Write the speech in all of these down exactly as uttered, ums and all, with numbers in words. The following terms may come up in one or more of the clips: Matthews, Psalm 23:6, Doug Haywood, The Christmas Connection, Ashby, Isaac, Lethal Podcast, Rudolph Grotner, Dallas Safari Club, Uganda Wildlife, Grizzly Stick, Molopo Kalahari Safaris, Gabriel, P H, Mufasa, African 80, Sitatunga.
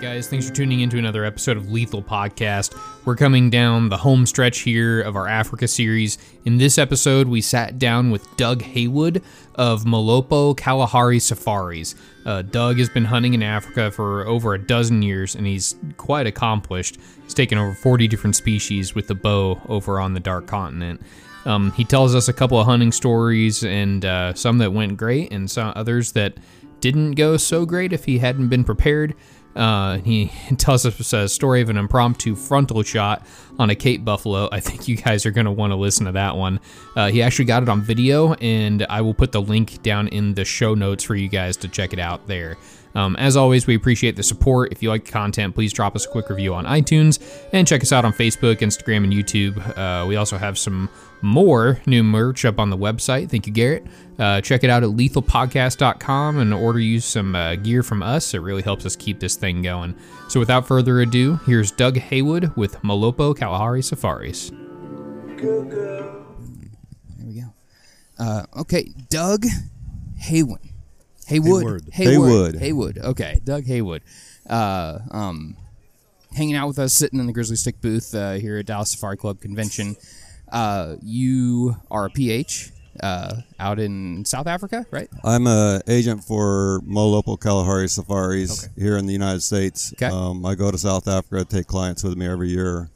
guys, thanks for tuning in to another episode of Lethal Podcast. We're coming down the home stretch here of our Africa series. In this episode, we sat down with Doug Haywood of Molopo Kalahari Safaris. Uh, Doug has been hunting in Africa for over a dozen years, and he's quite accomplished. He's taken over forty different species with the bow over on the Dark Continent. Um, he tells us a couple of hunting stories, and uh, some that went great, and some others that didn't go so great if he hadn't been prepared. Uh, he tells us a story of an impromptu frontal shot on a Cape buffalo. I think you guys are going to want to listen to that one. Uh, he actually got it on video, and I will put the link down in the show notes for you guys to check it out there. Um, as always, we appreciate the support. If you like the content, please drop us a quick review on iTunes, and check us out on Facebook, Instagram, and YouTube. Uh, we also have some more new merch up on the website. Thank you, Garrett. Uh, check it out at lethal podcast dot com and order you some uh, gear from us. It really helps us keep this thing going. So without further ado, here's Doug Haywood with Molopo Kalahari Safaris. Go, go. There we go. Uh, okay, Doug Haywood. Haywood. Haywood. Haywood. Haywood. Okay, Doug Haywood. Uh, um, hanging out with us, sitting in the Grizzly Stick booth uh, here at Dallas Safari Club Convention. Uh, you are a P H uh, out in South Africa, right? I'm an agent for Molopo Kalahari Safaris okay. here in the United States. Okay. Um, I go to South Africa, take clients with me every year.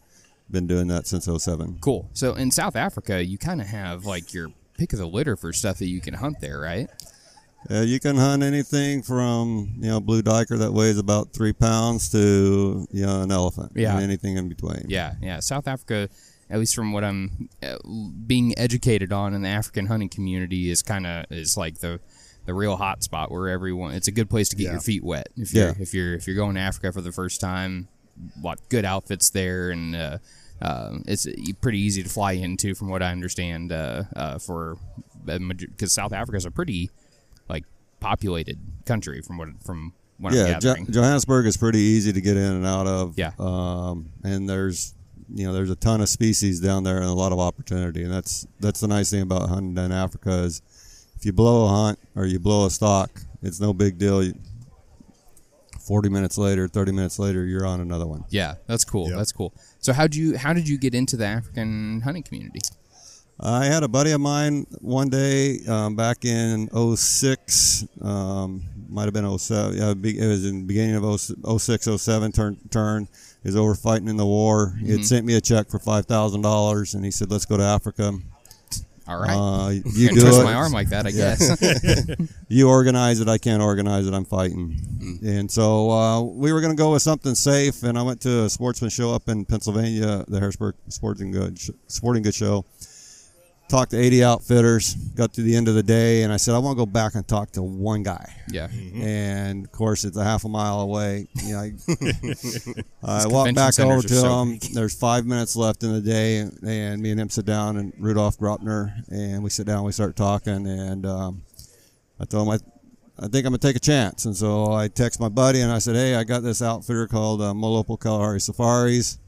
Been doing that since oh seven. Cool. So in South Africa, you kind of have like your pick of the litter for stuff that you can hunt there, right? Uh, you can hunt anything from, you know, blue diker that weighs about three pounds to, you know, an elephant. Yeah. And anything in between. Yeah, yeah. South Africa, at least from what I'm being educated on in the African hunting community, is kind of is like the the real hot spot where everyone. It's a good place to get yeah. your feet wet if you're yeah. if you're if you're going to Africa for the first time. Lot good outfits there, and uh, uh, it's pretty easy to fly into, from what I understand. Uh, uh, for because South Africa is a pretty like populated country from what from what yeah, I'm gathering. Jo- Johannesburg is pretty easy to get in and out of. Yeah, um, and there's. You know, there's a ton of species down there and a lot of opportunity, and that's that's the nice thing about hunting in Africa is if you blow a hunt or you blow a stock, it's no big deal. You, Forty minutes later, thirty minutes later, you're on another one. Yeah, that's cool. Yep. That's cool. So how do you how did you get into the African hunting community? I had a buddy of mine one day um, back in oh six, um, might have been oh seven. Yeah, it was in the beginning of oh six, oh seven turn. turn He's over fighting in the war. Mm-hmm. He had sent me a check for five thousand dollars, and he said, let's go to Africa. All right. Uh, you you do twist it. My arm like that, I yeah. guess. You organize it. I can't organize it. I'm fighting. Mm-hmm. And so uh, we were going to go with something safe, and I went to a sportsman show up in Pennsylvania, the Harrisburg Sporting Goods, Sporting Goods Show. Talked to eighty outfitters, got to the end of the day, and I said, I want to go back and talk to one guy. Yeah. Mm-hmm. And, of course, it's a half a mile away. You know, I, I walked back over to so him. Big. There's five minutes left in the day, and, and me and him sit down, and Rudolph Grotner, and we sit down, we start talking, and um, I told him, I, I think I'm going to take a chance. And so I text my buddy, and I said, hey, I got this outfitter called uh, Molopo Kalahari Safaris.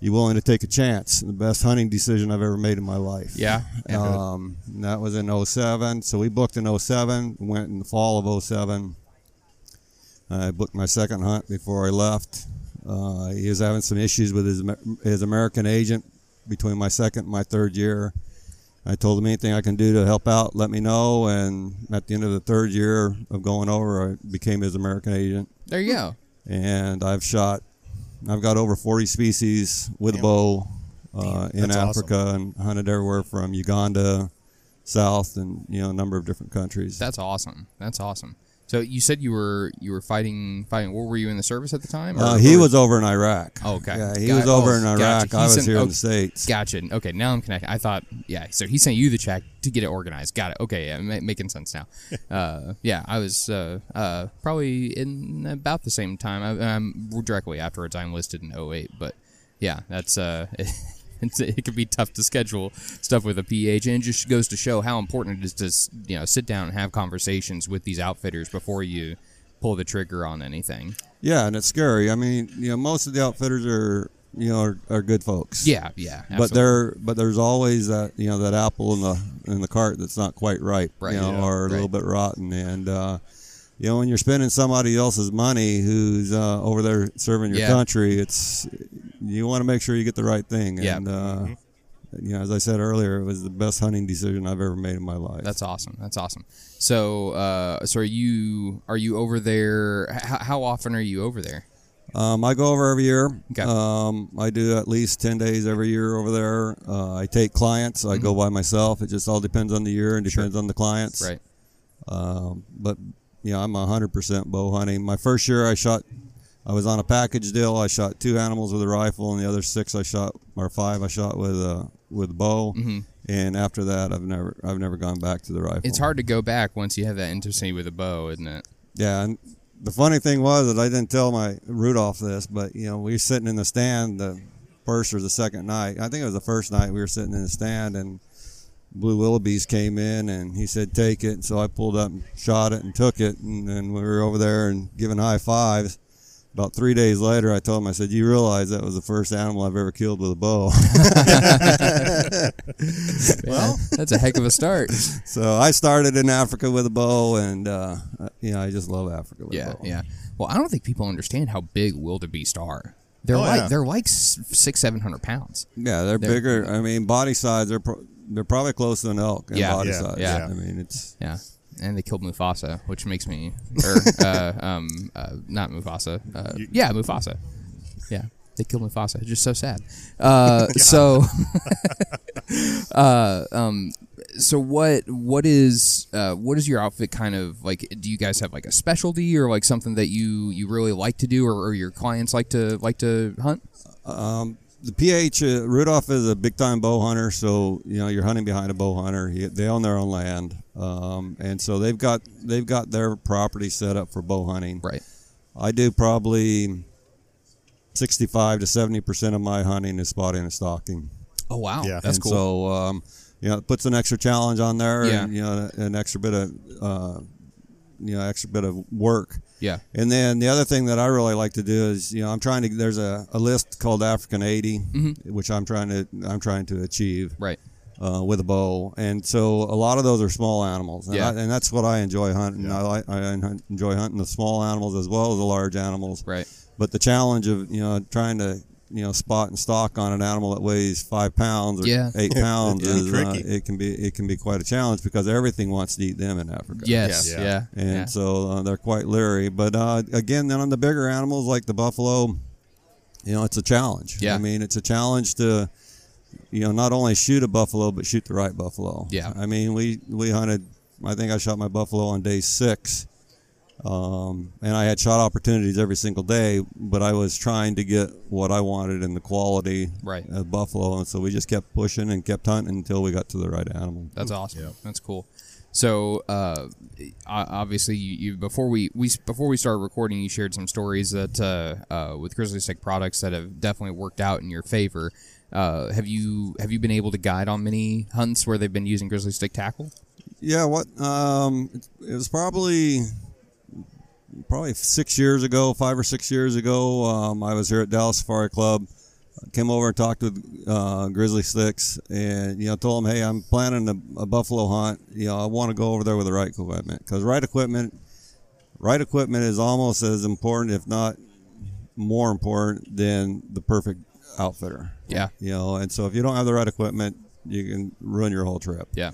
You willing to take a chance? The best hunting decision I've ever made in my life. Yeah. Um, that was in oh seven. So we booked in oh seven, went in the fall of oh seven. I booked my second hunt before I left. Uh, he was having some issues with his his American agent between my second and my third year. I told him anything I can do to help out, let me know. And at the end of the third year of going over, I became his American agent. There you go. And I've shot... I've got over forty species with Damn. a bow uh, in Africa awesome. and hunted everywhere from Uganda south and, you know, a number of different countries. That's awesome. That's awesome. So you said you were you were fighting fighting. Where were you in the service at the time? Uh, he was over in Iraq. Oh, okay. Yeah, he Got, was over oh, in Iraq. Gotcha. I was sent, here okay. in the States. Gotcha. Okay, now I'm connected. I thought, yeah. So he sent you the check to get it organized. Got it. Okay, yeah, ma- making sense now. uh, yeah, I was uh, uh, probably in about the same time. I, I'm directly afterwards. I enlisted in oh eight, but yeah, that's uh, it's, it can be tough to schedule stuff with a P H, and it just goes to show how important it is to, you know, sit down and have conversations with these outfitters before you pull the trigger on anything. Yeah, and it's scary. I mean, you know, most of the outfitters are, you know, are, are good folks. Yeah, yeah. Absolutely. But there, but there's always that, you know, that apple in the in the cart that's not quite ripe, right? You know, yeah, or a right. little bit rotten, and uh, you know, when you're spending somebody else's money who's uh, over there serving your yeah. country, it's you want to make sure you get the right thing. Yeah. And, uh, mm-hmm. you know, as I said earlier, it was the best hunting decision I've ever made in my life. That's awesome. That's awesome. So, uh, so are you are you over there? How, how often are you over there? Um, I go over every year. Okay. Um, I do at least ten days every year over there. Uh, I take clients. I mm-hmm. go by myself. It just all depends on the year and depends sure. on the clients. Right. Um, but, you know, I'm one hundred percent bow hunting. My first year I shot, I was on a package deal. I shot two animals with a rifle and the other six I shot, or five I shot with a, with bow. Mm-hmm. And after that, I've never, I've never gone back to the rifle. It's hard to go back once you have that intimacy with a bow, isn't it? Yeah. And, the funny thing was that I didn't tell my Rudolph this, but, you know, we were sitting in the stand the first or the second night. I think it was the first night we were sitting in the stand, and blue wildebeests came in, and he said, take it. And so I pulled up and shot it and took it, and then we were over there and giving high fives. About three days later, I told him, I said, you realize that was the first animal I've ever killed with a bow. Well, that's a heck of a start. So I started in Africa with a bow, and, uh, you know, I just love Africa with yeah, a bow. Yeah, yeah. Well, I don't think people understand how big wildebeest are. They're oh, like yeah. they're like six, seven hundred pounds. Yeah, they're, they're bigger. I mean, body size, they're, pro- they're probably close to an elk in yeah, body yeah, size. Yeah. I mean, it's... yeah. And they killed Mufasa, which makes me, or uh, um, uh, not Mufasa, uh, you, yeah, Mufasa, yeah, they killed Mufasa. Just so sad. Uh, so, uh, um, so what? What is? Uh, what is your outfit kind of like? Do you guys have like a specialty or like something that you, you really like to do, or, or your clients like to like to hunt? Um. The P H, uh, Rudolph is a big-time bow hunter, so, you know, you're hunting behind a bow hunter. He, they own their own land, um, and so they've got they've got their property set up for bow hunting. Right. I do probably sixty-five to seventy percent of my hunting is spotting and stalking. Oh, wow. Yeah. That's and cool. So, um, you know, it puts an extra challenge on there yeah. and, you know, an extra bit of, uh, you know, extra bit of work. Yeah. And then the other thing that I really like to do is, you know, I'm trying to, there's a, a list called African eighty, mm-hmm. which I'm trying to, I'm trying to achieve. Right. Uh, with a bow. And so a lot of those are small animals. And, yeah. I, and that's what I enjoy hunting. Yeah. I like, I enjoy hunting the small animals as well as the large animals. Right. But the challenge of, you know, trying to, you know, spot and stalk on an animal that weighs five pounds or yeah. eight pounds yeah, is uh, it can be it can be quite a challenge because everything wants to eat them in Africa. Yes, yeah, yeah. and yeah. so uh, they're quite leery. But uh, again, then on the bigger animals like the buffalo, you know, it's a challenge. Yeah, I mean, it's a challenge to, you know, not only shoot a buffalo but shoot the right buffalo. Yeah, I mean, we we hunted. I think I shot my buffalo on day six. Um, and I had shot opportunities every single day, but I was trying to get what I wanted in the quality right. of buffalo. And so we just kept pushing and kept hunting until we got to the right animal. That's awesome. Yeah. That's cool. So, uh, obviously you, you, before we, we, before we started recording, you shared some stories that, uh, uh, with Grizzly Stick products that have definitely worked out in your favor. Uh, have you, have you been able to guide on many hunts where they've been using Grizzly Stick tackle? Yeah. What, um, it was probably... Probably six years ago, five or six years ago, um, I was here at Dallas Safari Club. I came over and talked with uh, Grizzly Sticks, and you know, told them, "Hey, I'm planning a, a buffalo hunt. You know, I want to go over there with the right equipment because right equipment, right equipment is almost as important, if not more important, than the perfect outfitter. Yeah, you know. And so, if you don't have the right equipment, you can ruin your whole trip. Yeah."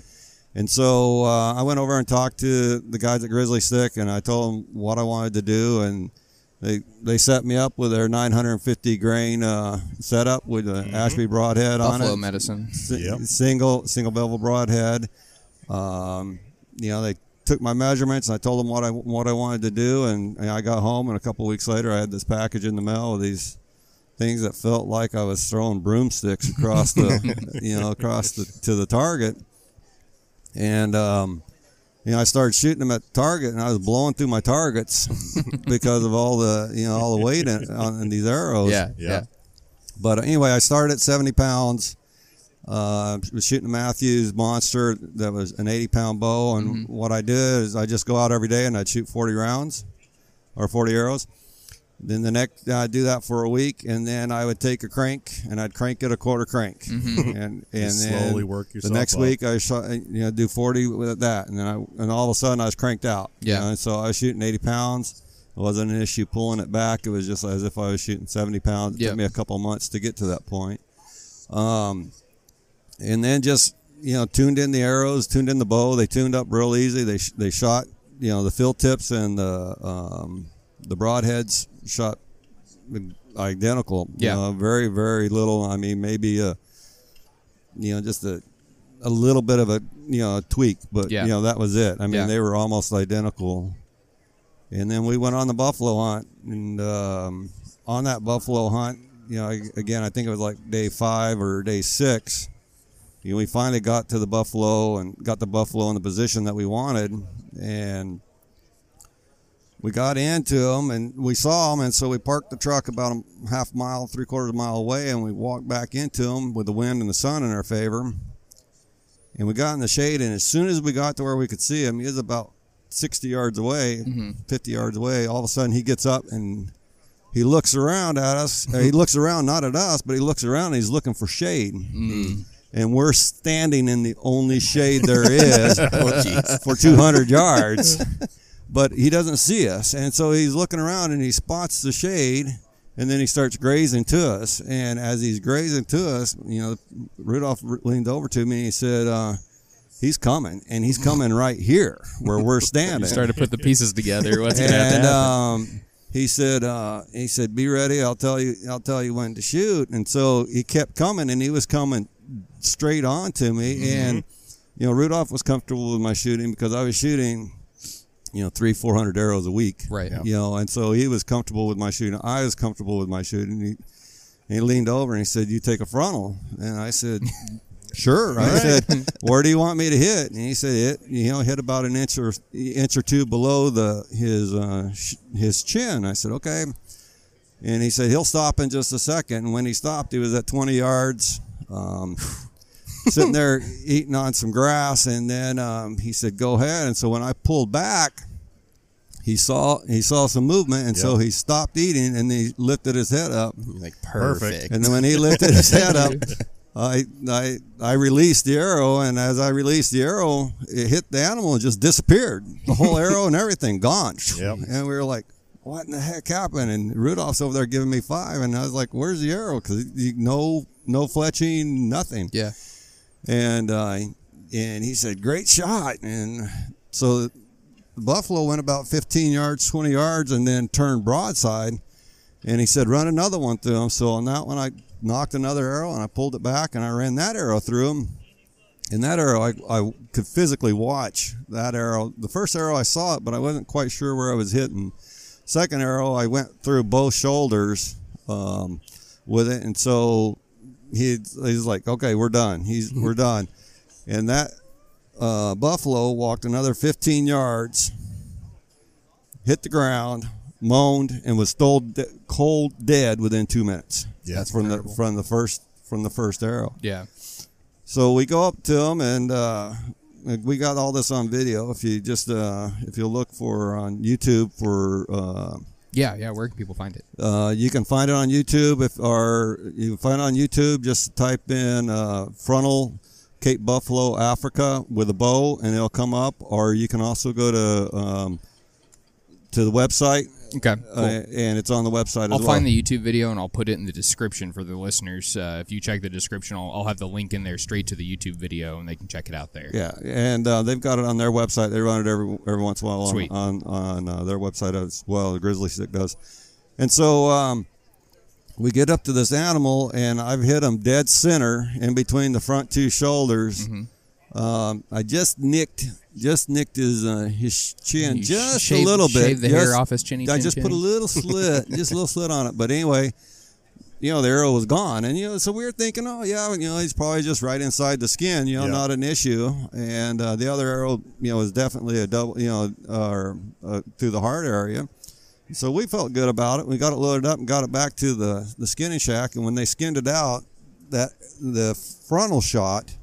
And so uh, I went over and talked to the guys at Grizzly Stick, and I told them what I wanted to do, and they they set me up with their nine hundred fifty grain uh, setup with an mm-hmm. Ashby broadhead Buffalo on it. Buffalo medicine. S- yep. Single single bevel broadhead. Um, you know, they took my measurements, and I told them what I what I wanted to do, and, and I got home, and a couple of weeks later, I had this package in the mail with these things that felt like I was throwing broomsticks across the you know across the, to the target. And, um, you know, I started shooting them at target, and I was blowing through my targets because of all the, you know, all the weight in, on in these arrows. Yeah, yeah, yeah. But anyway, I started at seventy pounds. Uh, I was shooting a Matthews monster that was an eighty-pound bow, and mm-hmm. what I did is I just go out every day, and I'd shoot forty rounds or forty arrows. Then the next, I'd do that for a week, and then I would take a crank, and I'd crank it a quarter crank, mm-hmm. and and then slowly work yourself. The next up. week I shot, you know, do forty with that, and then I and all of a sudden I was cranked out. Yeah. You know, and so I was shooting eighty pounds. It wasn't an issue pulling it back. It was just as if I was shooting seventy pounds. It yep. took me a couple months to get to that point. Um, and then just you know tuned in the arrows, tuned in the bow. They tuned up real easy. They they shot you know the fill tips and the um, the broadheads. Shot identical, yeah. You know, very, very little. I mean, maybe a, you know, just a, a little bit of a, you know, a tweak, but yeah. you know that was it. I mean, yeah. they were almost identical. And then we went on the buffalo hunt, and um, on that buffalo hunt, you know, I, again, I think it was like day five or day six. You know, we finally got to the buffalo and got the buffalo in the position that we wanted, and. We got into them, and we saw them, and so we parked the truck about a half mile, three-quarters of a mile away, and we walked back into them with the wind and the sun in our favor. And we got in the shade, and as soon as we got to where we could see him, he was about sixty yards away, mm-hmm. fifty yards away. All of a sudden, he gets up, and he looks around at us. He looks around, not at us, but he looks around, and he's looking for shade. Mm-hmm. And we're standing in the only shade there is oh, for two hundred yards. But he doesn't see us, and so he's looking around, and he spots the shade, and then he starts grazing to us. And as he's grazing to us, you know, Rudolph leaned over to me, and he said, uh, he's coming, and he's coming right here where we're standing. You started to put the pieces together. What's going to happen? And um, he said, uh, he said, be ready. I'll tell you, I'll tell you when to shoot. And so he kept coming, and he was coming straight on to me. Mm-hmm. And, you know, Rudolph was comfortable with my shooting because I was shooting – you know, three, four hundred arrows a week. Right. Yeah. You know, and so he was comfortable with my shooting. I was comfortable with my shooting. He, he leaned over and he said, you take a frontal. And I said, sure. I said, where do you want me to hit? And he said, it, you know, hit about an inch or inch or two below the, his, uh, sh- his chin. I said, okay. And he said, he'll stop in just a second. And when he stopped, he was at twenty yards. Um, sitting there eating on some grass, and then um, he said, go ahead. And so when I pulled back, he saw he saw some movement, and yep. so he stopped eating, and he lifted his head up. Like, perfect. And then when he lifted his head up, I, I I released the arrow, and as I released the arrow, it hit the animal and just disappeared. The whole arrow and everything, gone. Yep. And we were like, what in the heck happened? And Rudolph's over there giving me five, and I was like, where's the arrow? Because no, no fletching, nothing. Yeah. And uh, and he said, great shot. And so the buffalo went about fifteen yards, twenty yards, and then turned broadside. And he said, run another one through him. So on that one, I knocked another arrow, and I pulled it back, and I ran that arrow through him. And that arrow, I, I could physically watch that arrow. The first arrow, I saw it, but I wasn't quite sure where I was hitting. Second arrow, I went through both shoulders um, with it, and so... He, he's like, okay, we're done. He's we're done, and that uh, buffalo walked another fifteen yards, hit the ground, moaned, and was told de- cold dead within two minutes. Yeah, that's from terrible. the from the first from the first arrow. Yeah. So we go up to him, and uh, we got all this on video. If you just uh, if you look for on YouTube for. Uh, Yeah, yeah. Where can people find it? Uh, you can find it on YouTube, if or you can find it on YouTube. Just type in uh, frontal Cape Buffalo Africa with a bow, and it'll come up. Or you can also go to um, to the website. Okay, cool. uh, and it's on the website. As I'll well. find the YouTube video, and I'll put it in the description for the listeners. Uh, if you check the description, I'll, I'll have the link in there straight to the YouTube video, and they can check it out there. Yeah, and uh, they've got it on their website. They run it every every once in a while Sweet. on on, on uh, their website as well. The Grizzly Stick does, and so um, we get up to this animal, and I've hit him dead center in between the front two shoulders. Mm-hmm. Um, I just nicked, just nicked his uh, his chin you just shaved, a little bit. Shaved the just, hair off his chinny. I chin, just chin. put a little slit, just a little slit on it. But anyway, you know the arrow was gone, and you know so we were thinking, oh yeah, you know he's probably just right inside the skin, you know, yeah. not an issue. And uh, the other arrow, you know, was definitely a double, you know, or uh, through the heart area. So we felt good about it. We got it loaded up and got it back to the the skinning shack. And when they skinned it out, that the frontal shot.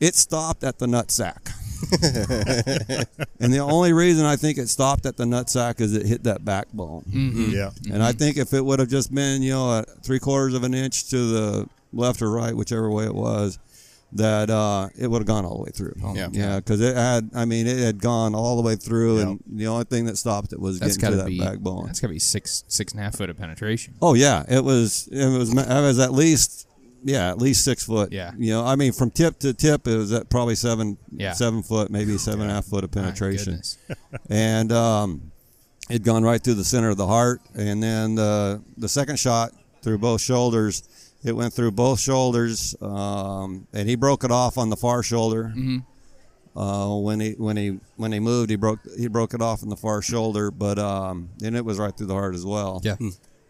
It stopped at the nut sack. And the only reason I think it stopped at the nutsack is it hit that backbone. Mm-hmm. Yeah. Mm-hmm. And I think if it would have just been, you know, three quarters of an inch to the left or right, whichever way it was, that uh, it would have gone all the way through. Oh, yeah. Yeah, because it had, I mean, it had gone all the way through, yep. and the only thing that stopped it was that's getting to that be, backbone. That's got to be six, six and a half foot of penetration. Oh, yeah. It was, it was, it was at least... Yeah, at least six foot. Yeah. You know, I mean, from tip to tip, it was at probably seven, yeah. seven foot, maybe seven yeah. and a half foot of penetration. And um, it'd gone right through the center of the heart. And then the, the second shot through both shoulders, it went through both shoulders. Um, and he broke it off on the far shoulder. Mm-hmm. Uh, when he when he when he moved, he broke he broke it off on the far shoulder. But um, and it was right through the heart as well. Yeah.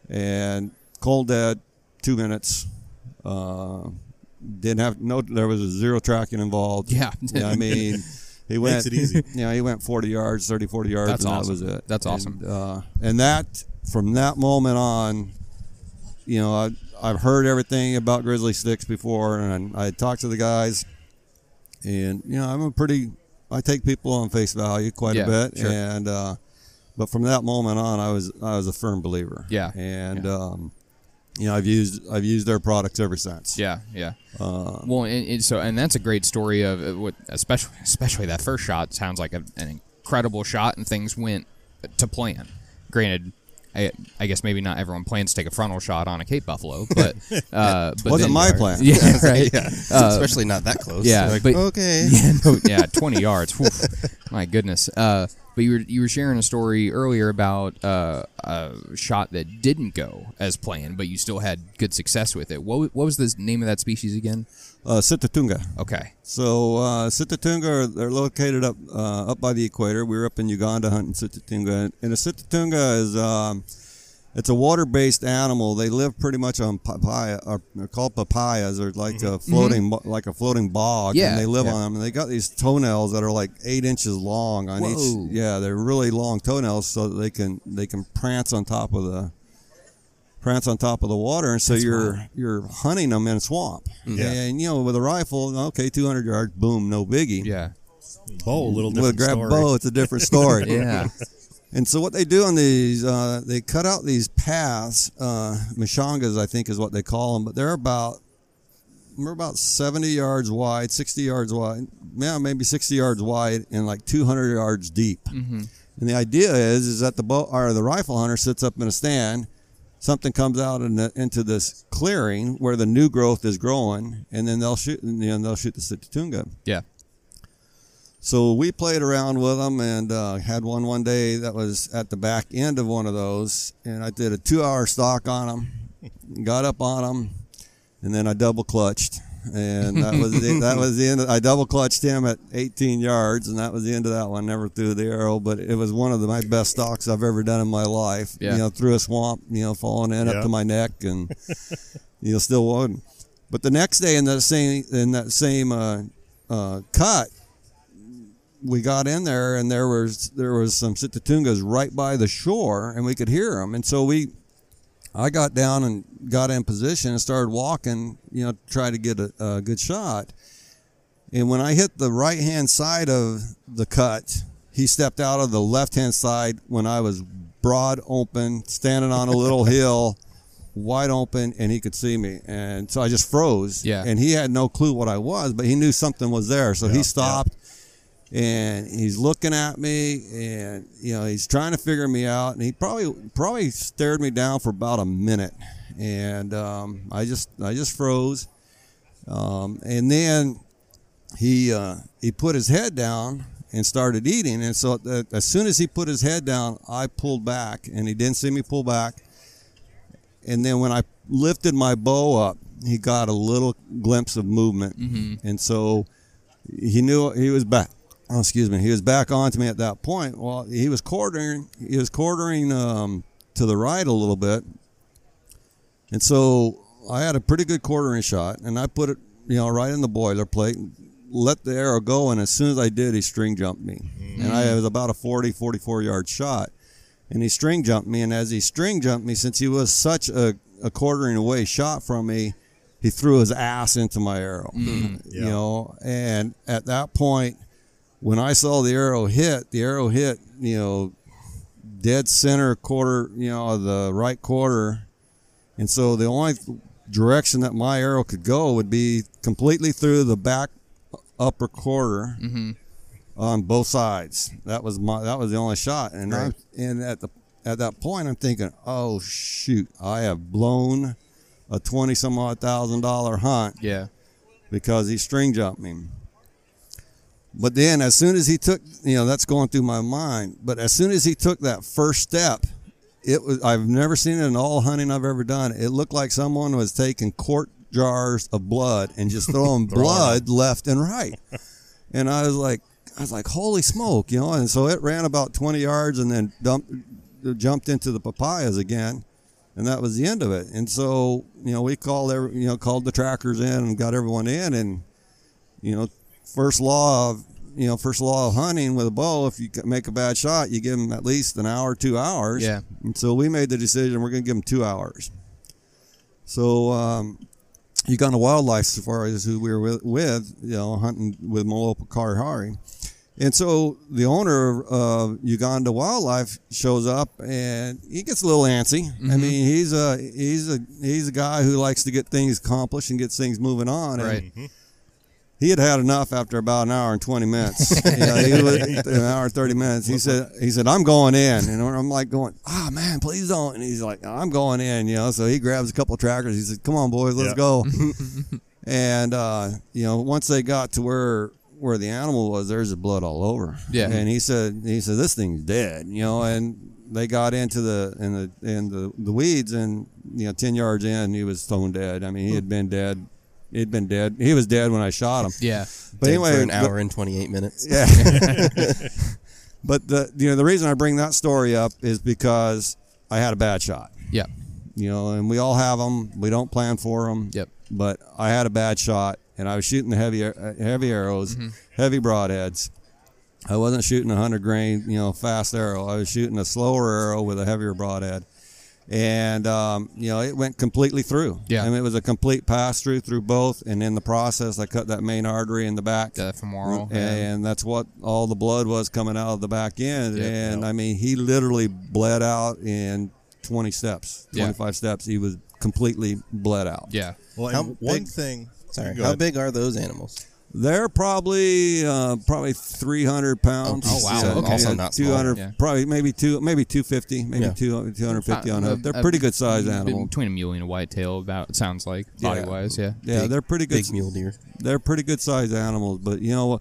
And cold dead, two minutes. Uh, didn't have no. There was a zero tracking involved. Yeah, yeah I mean, he went. Makes it easy. You know, he went forty yards, thirty, forty yards. That's and awesome. That was it. That's awesome. And, uh, and that from that moment on, you know, I, I've heard everything about grizzly sticks before, and I, I talked to the guys, and you know, I'm a pretty. I take people on face value quite yeah, a bit, sure. and uh, but from that moment on, I was I was a firm believer. Yeah, and. Yeah. Um, You know, I've used I've used their products ever since. Yeah, yeah. Um, well, and, and so and that's a great story of what, especially especially that first shot sounds like a, an incredible shot, and things went to plan. Granted, I, I guess maybe not everyone plans to take a frontal shot on a Cape buffalo, but uh, but wasn't then, my or, plan. Yeah, right. Yeah. Uh, especially not that close. Yeah, so like, but, okay. Yeah, no, yeah, twenty yards. Oof, my goodness. Uh, But you were, you were sharing a story earlier about uh, a shot that didn't go as planned, but you still had good success with it. What, what was the name of that species again? Uh, Sitatunga. Okay. So uh, Sitatunga, they're located up uh, up by the equator. We were up in Uganda hunting Sitatunga. And a Sitatunga is um, it's a water-based animal. They live pretty much on papaya, or they're called papayas, or like mm-hmm. a floating mm-hmm. like a floating bog, yeah, and they live yeah. on them. And they got these toenails that are like eight inches long on Whoa. each. Yeah, they're really long toenails, so that they can they can prance on top of the prance on top of the water. And so That's you're weird. you're hunting them in a swamp. Yeah. And you know, with a rifle, okay, two hundred yards, boom, no biggie. Yeah, bow, a little different with a grab story. bow, it's a different story. yeah. And so what they do on these, uh, they cut out these paths, uh, mishangas, I think is what they call them, but they're about, we're about seventy yards wide, sixty yards wide, yeah, maybe sixty yards wide and like two hundred yards deep. Mm-hmm. And the idea is, is that the bow or the rifle hunter sits up in a stand, something comes out in the, into this clearing where the new growth is growing, and then they'll shoot, and then they'll shoot the Sitatunga. Yeah. So we played around with them and uh, had one one day that was at the back end of one of those. And I did a two-hour stalk on them, got up on them, and then I double-clutched. And that was the, that was the end. Of, I double-clutched him at eighteen yards, and that was the end of that one. Never threw the arrow, but it was one of the, my best stalks I've ever done in my life. Yeah. You know, through a swamp, you know, falling in yeah. up to my neck, and you know, still wouldn't. But the next day in that same in that same uh, uh, cut. We got in there, and there was there was some Sitatungas right by the shore, and we could hear them. And so we, I got down and got in position and started walking, you know, to try to get a, a good shot. And when I hit the right-hand side of the cut, he stepped out of the left-hand side when I was broad open, standing on a little hill, wide open, and he could see me. And so I just froze. Yeah. And he had no clue what I was, but he knew something was there, so yeah, he stopped. Yeah. And he's looking at me, and you know, he's trying to figure me out, and he probably probably stared me down for about a minute, and um, I just I just froze, um, and then he uh, he put his head down and started eating, and so uh, as soon as he put his head down, I pulled back, and he didn't see me pull back, and then when I lifted my bow up, he got a little glimpse of movement, mm-hmm. and so he knew he was back. Oh, excuse me. He was back on to me at that point. Well, he was quartering. He was quartering um, to the right a little bit, and so I had a pretty good quartering shot, and I put it, you know, right in the boilerplate, let the arrow go, and as soon as I did, he string jumped me, mm-hmm. and I it was about a forty, forty-four yard shot, and he string jumped me, and as he string jumped me, since he was such a, a quartering away shot from me, he threw his ass into my arrow, mm-hmm. yeah. you know, and at that point. when I saw the arrow hit, the arrow hit, you know, dead center quarter, you know, the right quarter. And so the only direction that my arrow could go would be completely through the back upper quarter mm-hmm. on both sides. That was my, that was the only shot. And right. I, and at the, at that point I'm thinking, oh shoot, I have blown a twenty some odd thousand dollar hunt. Yeah. Because he string jumped me. But then as soon as he took, you know, that's going through my mind, but as soon as he took that first step, it was, I've never seen it in all hunting I've ever done. It looked like someone was taking quart jars of blood and just throwing blood left and right. And I was like, I was like, holy smoke, you know? And so it ran about twenty yards and then dumped, jumped into the papayas again. And that was the end of it. And so, you know, we called, every, you know, called the trackers in and got everyone in and, you know, First law of, you know, first law of hunting with a bow, if you make a bad shot, you give them at least an hour, two hours. Yeah. And so we made the decision we're going to give them two hours. So um, Uganda Wildlife Safaris, who we were with, with, you know, hunting with Molopo Kalahari. And so the owner of Uganda Wildlife shows up and he gets a little antsy. Mm-hmm. I mean, he's a, he's, a, he's a guy who likes to get things accomplished and gets things moving on. Right. And, mm-hmm. he had had enough after about an hour and twenty minutes, you know, he was, an hour and thirty minutes. He said, he said, I'm going in. And I'm like going, ah, oh, man, please don't. And he's like, I'm going in, you know? So he grabs a couple of trackers. He said, come on boys, let's yeah. go. And, uh, you know, once they got to where, where the animal was, there's the blood all over. Yeah. And he said, he said, this thing's dead, you know, and they got into the, in the, in the, the weeds and, you know, ten yards in, he was stone dead. I mean, he had been dead. He'd been dead. He was dead when I shot him. Yeah. But dead anyway, for an hour but, and twenty-eight minutes. Yeah. But the you know the reason I bring that story up is because I had a bad shot. Yeah. You know, and we all have them. We don't plan for them. Yep. But I had a bad shot, and I was shooting the heavy heavy arrows, mm-hmm. heavy broadheads. I wasn't shooting a hundred grain, you know, fast arrow. I was shooting a slower arrow with a heavier broadhead. And, um, you know, it went completely through. Yeah. I mean, it was a complete pass through through both. And in the process, I cut that main artery in the back. The femoral. And, and that's what all the blood was coming out of the back end. Yep, and, yep. I mean, he literally bled out in twenty steps, twenty-five yeah. steps. He was completely bled out. Yeah. Well, how, one big, thing. Sorry. How big are those animals? They're probably uh, probably three hundred pounds. Oh, oh wow! So, okay, so not two hundred, yeah. probably maybe two, maybe two fifty, maybe yeah. two hundred fifty uh, on up. They're uh, pretty good sized uh, animal. Between a mule and a whitetail, about it sounds like yeah. body wise, yeah. Yeah, big, they're pretty good. Big mule deer. They're pretty good sized animals, but you know,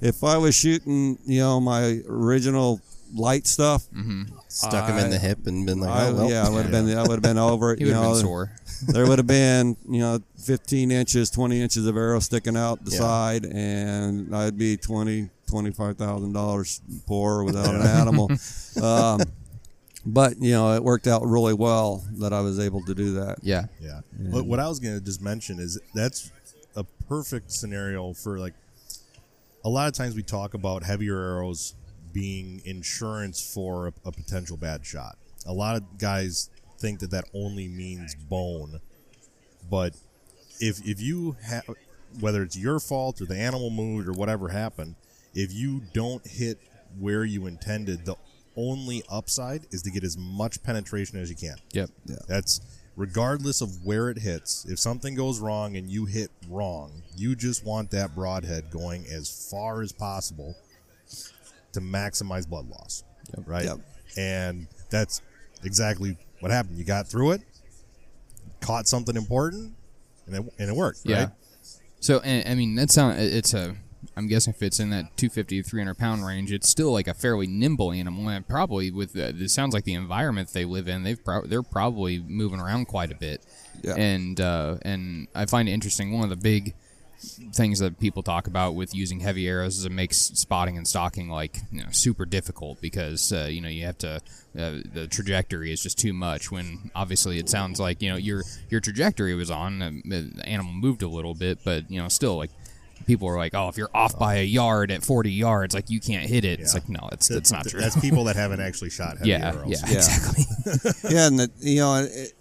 if I was shooting, you know, my original light stuff, mm-hmm. stuck I, him in the hip and been like, I, oh, well. yeah, I would have been, I would have been over it. He would have been sore. There would have been, you know, fifteen inches, twenty inches of arrow sticking out the yeah. side, and I'd be twenty thousand dollars, twenty-five thousand dollars poorer without an animal. Um, but, you know, it worked out really well that I was able to do that. Yeah. Yeah. yeah. But what I was going to just mention is that's a perfect scenario for, like, a lot of times we talk about heavier arrows being insurance for a, a potential bad shot. A lot of guys think that that only means bone, but if if you have, whether it's your fault or the animal moved or whatever happened, if you don't hit where you intended, the only upside is to get as much penetration as you can. Yep. Yeah. That's regardless of where it hits. If something goes wrong and you hit wrong, you just want that broadhead going as far as possible to maximize blood loss. Yep. Right. Yep. And that's exactly what happened. You got through it, caught something important, and it, and it worked, yeah. right? So, and, I mean, that sound, it's a, I'm guessing if it's in that two fifty to three hundred pound range, it's still like a fairly nimble animal, and probably with, uh, it sounds like the environment they live in, they've pro- they're probably moving around quite a bit. Yeah. And, uh, and I find it interesting, one of the big things that people talk about with using heavy arrows is it makes spotting and stalking, like, you know, super difficult because uh, you know, you have to uh, the trajectory is just too much, when obviously it sounds like, you know, your your trajectory was on, uh, the animal moved a little bit, but, you know, still, like, people are like, oh, if you're off by a yard at forty yards, like, you can't hit it. Yeah. It's like, no, it's, that's, that's not true. That's people that haven't actually shot heavy yeah, arrows. Yeah, yeah, exactly. Yeah, and the, you know, it,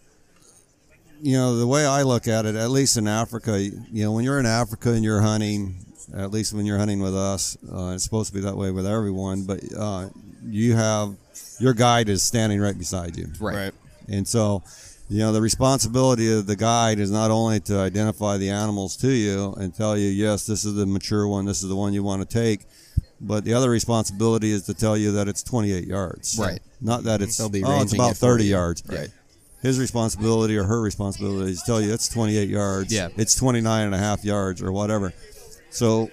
you know, the way I look at it, at least in Africa, you know, when you're in Africa and you're hunting, at least when you're hunting with us, uh, it's supposed to be that way with everyone, but uh, you have, your guide is standing right beside you. Right. right. And so, you know, the responsibility of the guide is not only to identify the animals to you and tell you, yes, this is the mature one, this is the one you want to take, but the other responsibility is to tell you that it's twenty-eight yards. Right. Not that it's, oh, it's about thirty yards. Right. His responsibility or her responsibility is to tell you it's twenty-eight yards, yeah. it's twenty-nine and a half yards or whatever. So,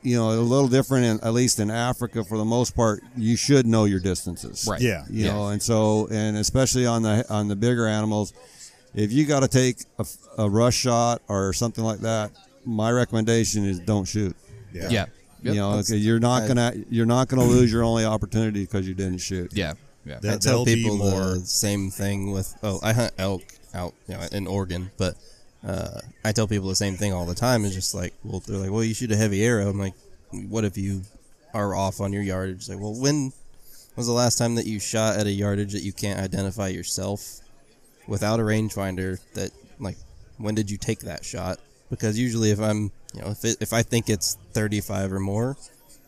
you know, a little different, in, at least in Africa for the most part, you should know your distances. Right. Yeah. You yeah. know, and so, and especially on the on the bigger animals, if you got to take a, a rush shot or something like that, my recommendation is don't shoot. Yeah. yeah. Yep. You know, okay, you're not gonna you're not gonna lose your only opportunity because you didn't shoot. Yeah. Yeah. That, I tell people more... the same thing with, oh, I hunt elk out, you know, in Oregon, but uh, I tell people the same thing all the time. It's just like, well, they're like, well, you shoot a heavy arrow. I'm like, what if you are off on your yardage? It's like, well, when was the last time that you shot at a yardage that you can't identify yourself without a rangefinder? That, like, when did you take that shot? Because usually if I'm, you know, if it, if I think it's thirty-five or more,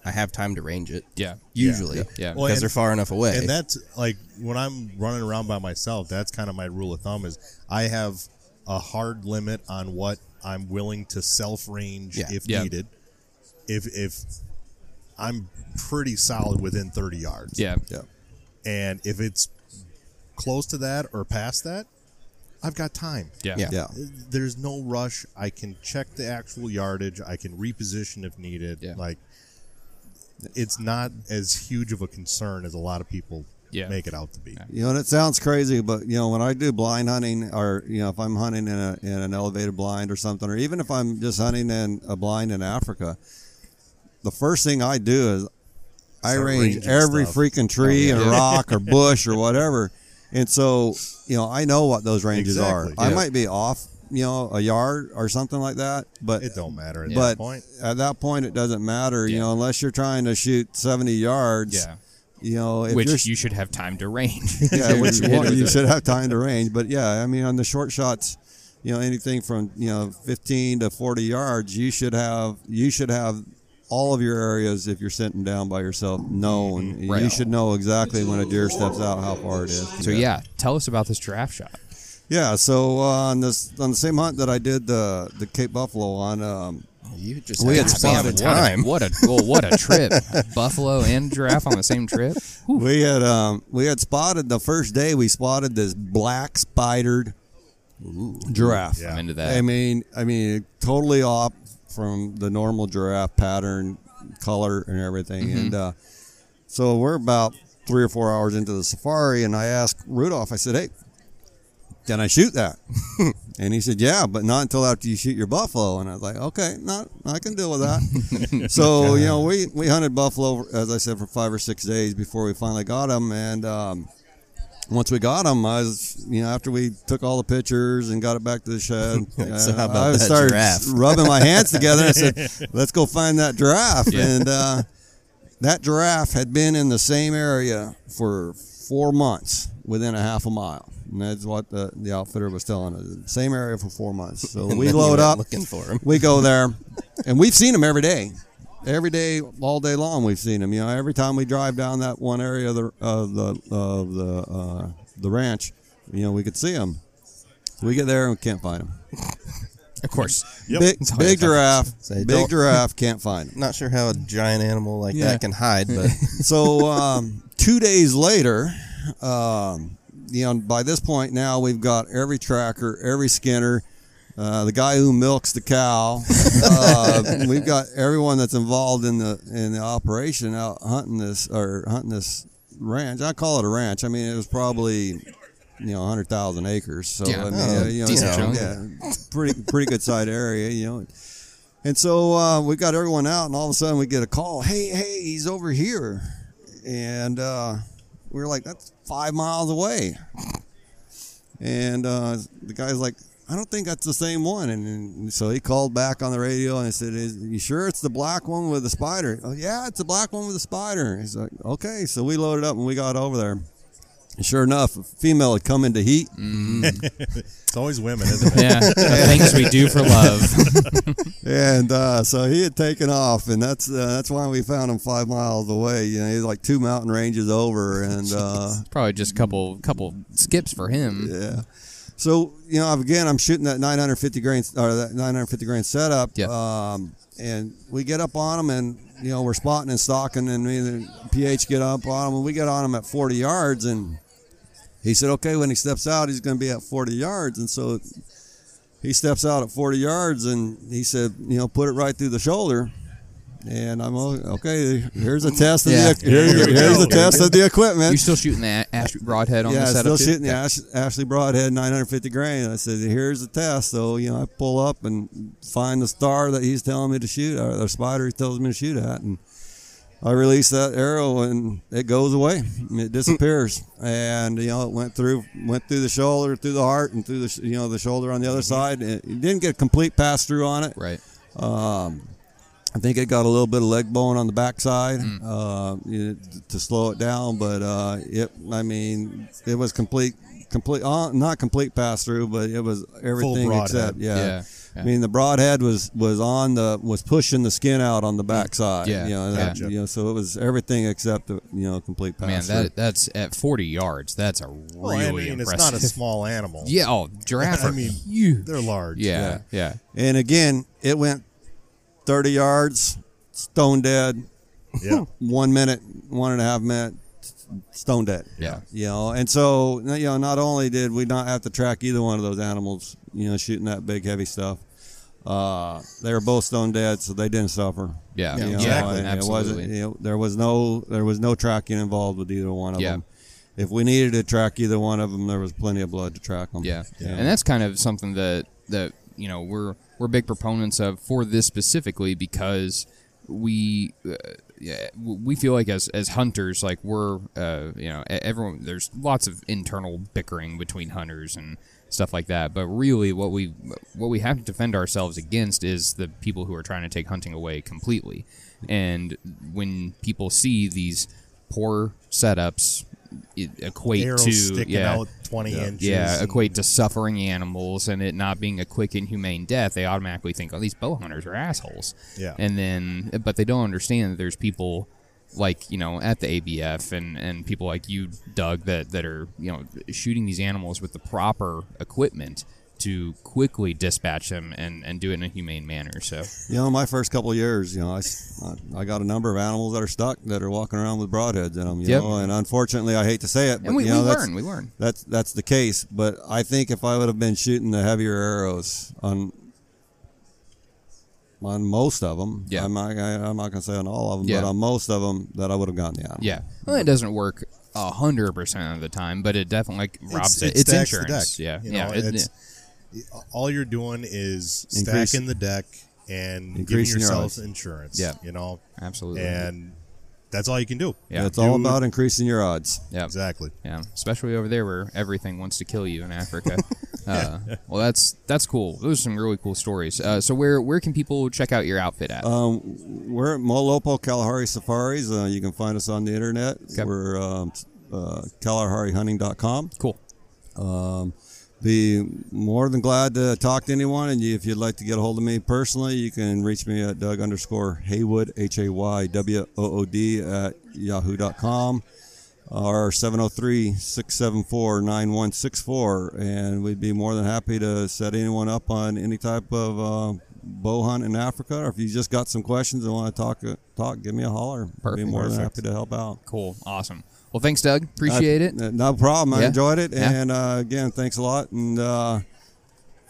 I have time to range it. Yeah. Usually. Yeah. yeah. Because well, and, they're far enough away. And that's, like, when I'm running around by myself, that's kind of my rule of thumb is I have a hard limit on what I'm willing to self-range yeah. if yeah. needed. If if I'm pretty solid within thirty yards. Yeah. yeah. And if it's close to that or past that, I've got time. Yeah. yeah. yeah. There's no rush. I can check the actual yardage. I can reposition if needed. Yeah. Like, it's not as huge of a concern as a lot of people yeah. make it out to be. You know, and it sounds crazy, but, you know, when I do blind hunting or, you know, if I'm hunting in, a, in an elevated blind or something, or even if I'm just hunting in a blind in Africa, the first thing I do is I Some range every stuff. freaking tree oh, yeah. and rock or bush or whatever. And so, you know, I know what those ranges exactly. are. Yeah. I might be off, you know, a yard or something like that, but it don't matter at that point. At that point, it doesn't matter, yeah. you know, unless you're trying to shoot seventy yards. Yeah, you know, if which you're, you should have time to range. Yeah, which one, you should have time to range. But yeah, I mean, on the short shots, you know, anything from you know fifteen to forty yards, you should have you should have all of your areas if you're sitting down by yourself known. Mm-hmm. Right. You should know exactly when a deer steps out how far it is. So yeah, yeah tell us about this giraffe shot. Yeah, so uh, on this on the same hunt that I did the the Cape Buffalo on, um, you just we had spotted time. What a well, what a trip! Buffalo and giraffe on the same trip. Whew. We had um, we had spotted the first day. We spotted this black spidered Ooh, giraffe. Yeah. I'm into that. I mean, I mean, totally off from the normal giraffe pattern, color, and everything. Mm-hmm. And uh, so we're about three or four hours into the safari, and I asked Rudolph. I said, "Hey, can I shoot that?" And he said, "Yeah, but not until after you shoot your buffalo." And I was like, "Okay, not I can deal with that." So you know, we we hunted buffalo, as I said, for five or six days before we finally got them. And um, once we got them, I was you know after we took all the pictures and got it back to the shed, so uh, how about I that started giraffe? rubbing my hands together. And I said, "Let's go find that giraffe." Yeah. And uh, that giraffe had been in the same area for four months within a half a mile. And that's what the, the outfitter was telling us. Same area for four months. So we load up, looking for him. We go there, and we've seen him every day. Every day, all day long, we've seen him. You know, every time we drive down that one area of the of the of the uh, the ranch, you know, we could see him. So we get there and we can't find him. Of course. Yep. Big, big giraffe. Say, big giraffe can't find him. Not sure how a giant animal like yeah. that can hide, but so um, two days later, um, you know, by this point now we've got every tracker, every skinner, uh, the guy who milks the cow. Uh, we've got everyone that's involved in the in the operation out hunting this or hunting this ranch. I call it a ranch. I mean, it was probably, you know, one hundred thousand acres. So, yeah. I mean, oh, you know, decent yeah, pretty pretty good side area, you know. And so uh, we got everyone out, and all of a sudden we get a call. Hey, hey, he's over here. And uh, we were like, that's five miles away. And uh, the guy's like, I don't think that's the same one. And, and so he called back on the radio, and I said, is you sure it's the black one with the spider? Oh, yeah, it's the black one with the spider. He's like, okay. So we loaded up, and we got over there. Sure enough, a female had come into heat. Mm. It's always women, isn't it? Yeah, the things we do for love. And uh, so he had taken off, and that's uh, that's why we found him five miles away. You know, he's like two mountain ranges over, and uh, probably just a couple couple skips for him. Yeah. So you know, again, I'm shooting that nine hundred fifty grain or that nine hundred fifty grain setup. Yeah. Um, and we get up on him, and you know we're spotting and stalking, and me and P H get up on him, and we get on him at forty yards, and he said, okay, when he steps out, he's going to be at forty yards. And so he steps out at forty yards, and he said, you know, put it right through the shoulder. And I'm okay, here's a test of, yeah. the, here, here's a test of the equipment. You're still shooting the Ashby Broadhead on yeah, the setup? Yeah, still shooting too? the Ash, Ashby Broadhead nine hundred fifty grain. And I said, here's the test. So, you know, I pull up and find the star that he's telling me to shoot, or the spider he tells me to shoot at, and I released that arrow, and it goes away. It disappears, and you know it went through, went through the shoulder, through the heart, and through the you know the shoulder on the other side. It didn't get a complete pass through on it. Right. Um, I think it got a little bit of leg bone on the backside mm. uh, you know, to slow it down, but uh, it. I mean, it was complete, complete, uh, not complete pass through, but it was everything except yeah. yeah. Yeah. I mean, the broadhead was, was on the was pushing the skin out on the backside. Yeah, you know, that, yeah. You know, so it was everything except the, you know complete pass. Man, that that's at forty yards. That's a really well, I mean, impressive. It's not a small animal. Yeah, oh, giraffe. I mean, huge. They're large. Yeah, yeah, yeah. And again, it went thirty yards, stone dead. Yeah, one minute, one and a half minute. Stone dead. Yeah. You know, and so, you know, not only did we not have to track either one of those animals, you know, shooting that big, heavy stuff, uh, they were both stone dead, so they didn't suffer. Yeah. You know, exactly. And absolutely. It wasn't, you know, there was no, there was no tracking involved with either one of yeah. them. If we needed to track either one of them, there was plenty of blood to track them. Yeah. yeah. And that's kind of something that, that, you know, we're, we're big proponents of for this specifically, because we, uh, Yeah, we feel like as as hunters, like we're, uh, you know, everyone. There's lots of internal bickering between hunters and stuff like that. But really, what we what we have to defend ourselves against is the people who are trying to take hunting away completely. And when people see these poor setups, it equate arrows to sticking yeah, out twenty yeah, inches, yeah, equate to suffering animals and it not being a quick and humane death. They automatically think, "Oh, these bow hunters are assholes." Yeah, and then, but they don't understand that there's people like you know at the A B F and, and people like you, Doug, that that are you know shooting these animals with the proper equipment to quickly dispatch them and, and do it in a humane manner. So, you know, my first couple of years, you know, I, I got a number of animals that are stuck that are walking around with broadheads in them, you yep. know, and unfortunately, I hate to say it, but and we, you know, we that's, learn, we learn. That's, that's the case. But I think if I would have been shooting the heavier arrows on, on most of them, yeah. I'm not, I, I'm not going to say on all of them, yeah. but on most of them that I would have gotten the animal. Yeah. Well, it doesn't work a hundred percent of the time, but it definitely like robs it's, it. It's insurance. Yeah. You know, yeah. It, it's, all you're doing is Increase, stacking the deck and giving yourself your insurance. Yeah. You know? Absolutely. And that's all you can do. Yeah. It's all about increasing your odds. Yeah. Exactly. Yeah. Especially over there where everything wants to kill you in Africa. uh, well, that's that's cool. Those are some really cool stories. Uh, so where where can people check out your outfit at? Um, we're at Molopo Kalahari Safaris. Uh, you can find us on the internet. Okay. We're um, uh, kalahari hunting dot com. Cool. Um Be more than glad to talk to anyone, and if you'd like to get a hold of me personally, you can reach me at Doug underscore Haywood, H A Y W O O D, at yahoo dot com, or seven oh three, six seven four, nine one six four, and we'd be more than happy to set anyone up on any type of uh, bow hunt in Africa, or if you just got some questions and want to talk, talk, give me a holler. Perfect. Be more Perfect. than happy to help out. Cool. Awesome. Well, thanks, Doug. Appreciate uh, it. No problem. I yeah. enjoyed it. Yeah. And, uh, again, thanks a lot. And uh,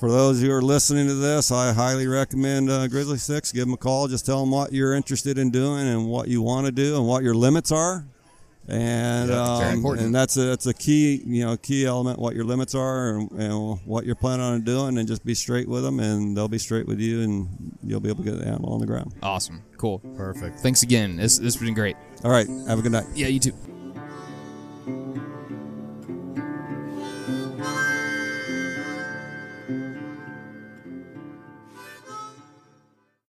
for those who are listening to this, I highly recommend uh, Grizzly Sticks. Give them a call. Just tell them what you're interested in doing and what you want to do and what your limits are. And yeah, um, very important. And that's a, that's a key, you know, key element, what your limits are and, and what you're planning on doing, and just be straight with them, and they'll be straight with you, and you'll be able to get the animal on the ground. Awesome. Cool. Perfect. Thanks again. This, this has been great. All right. Have a good night. Yeah, you too.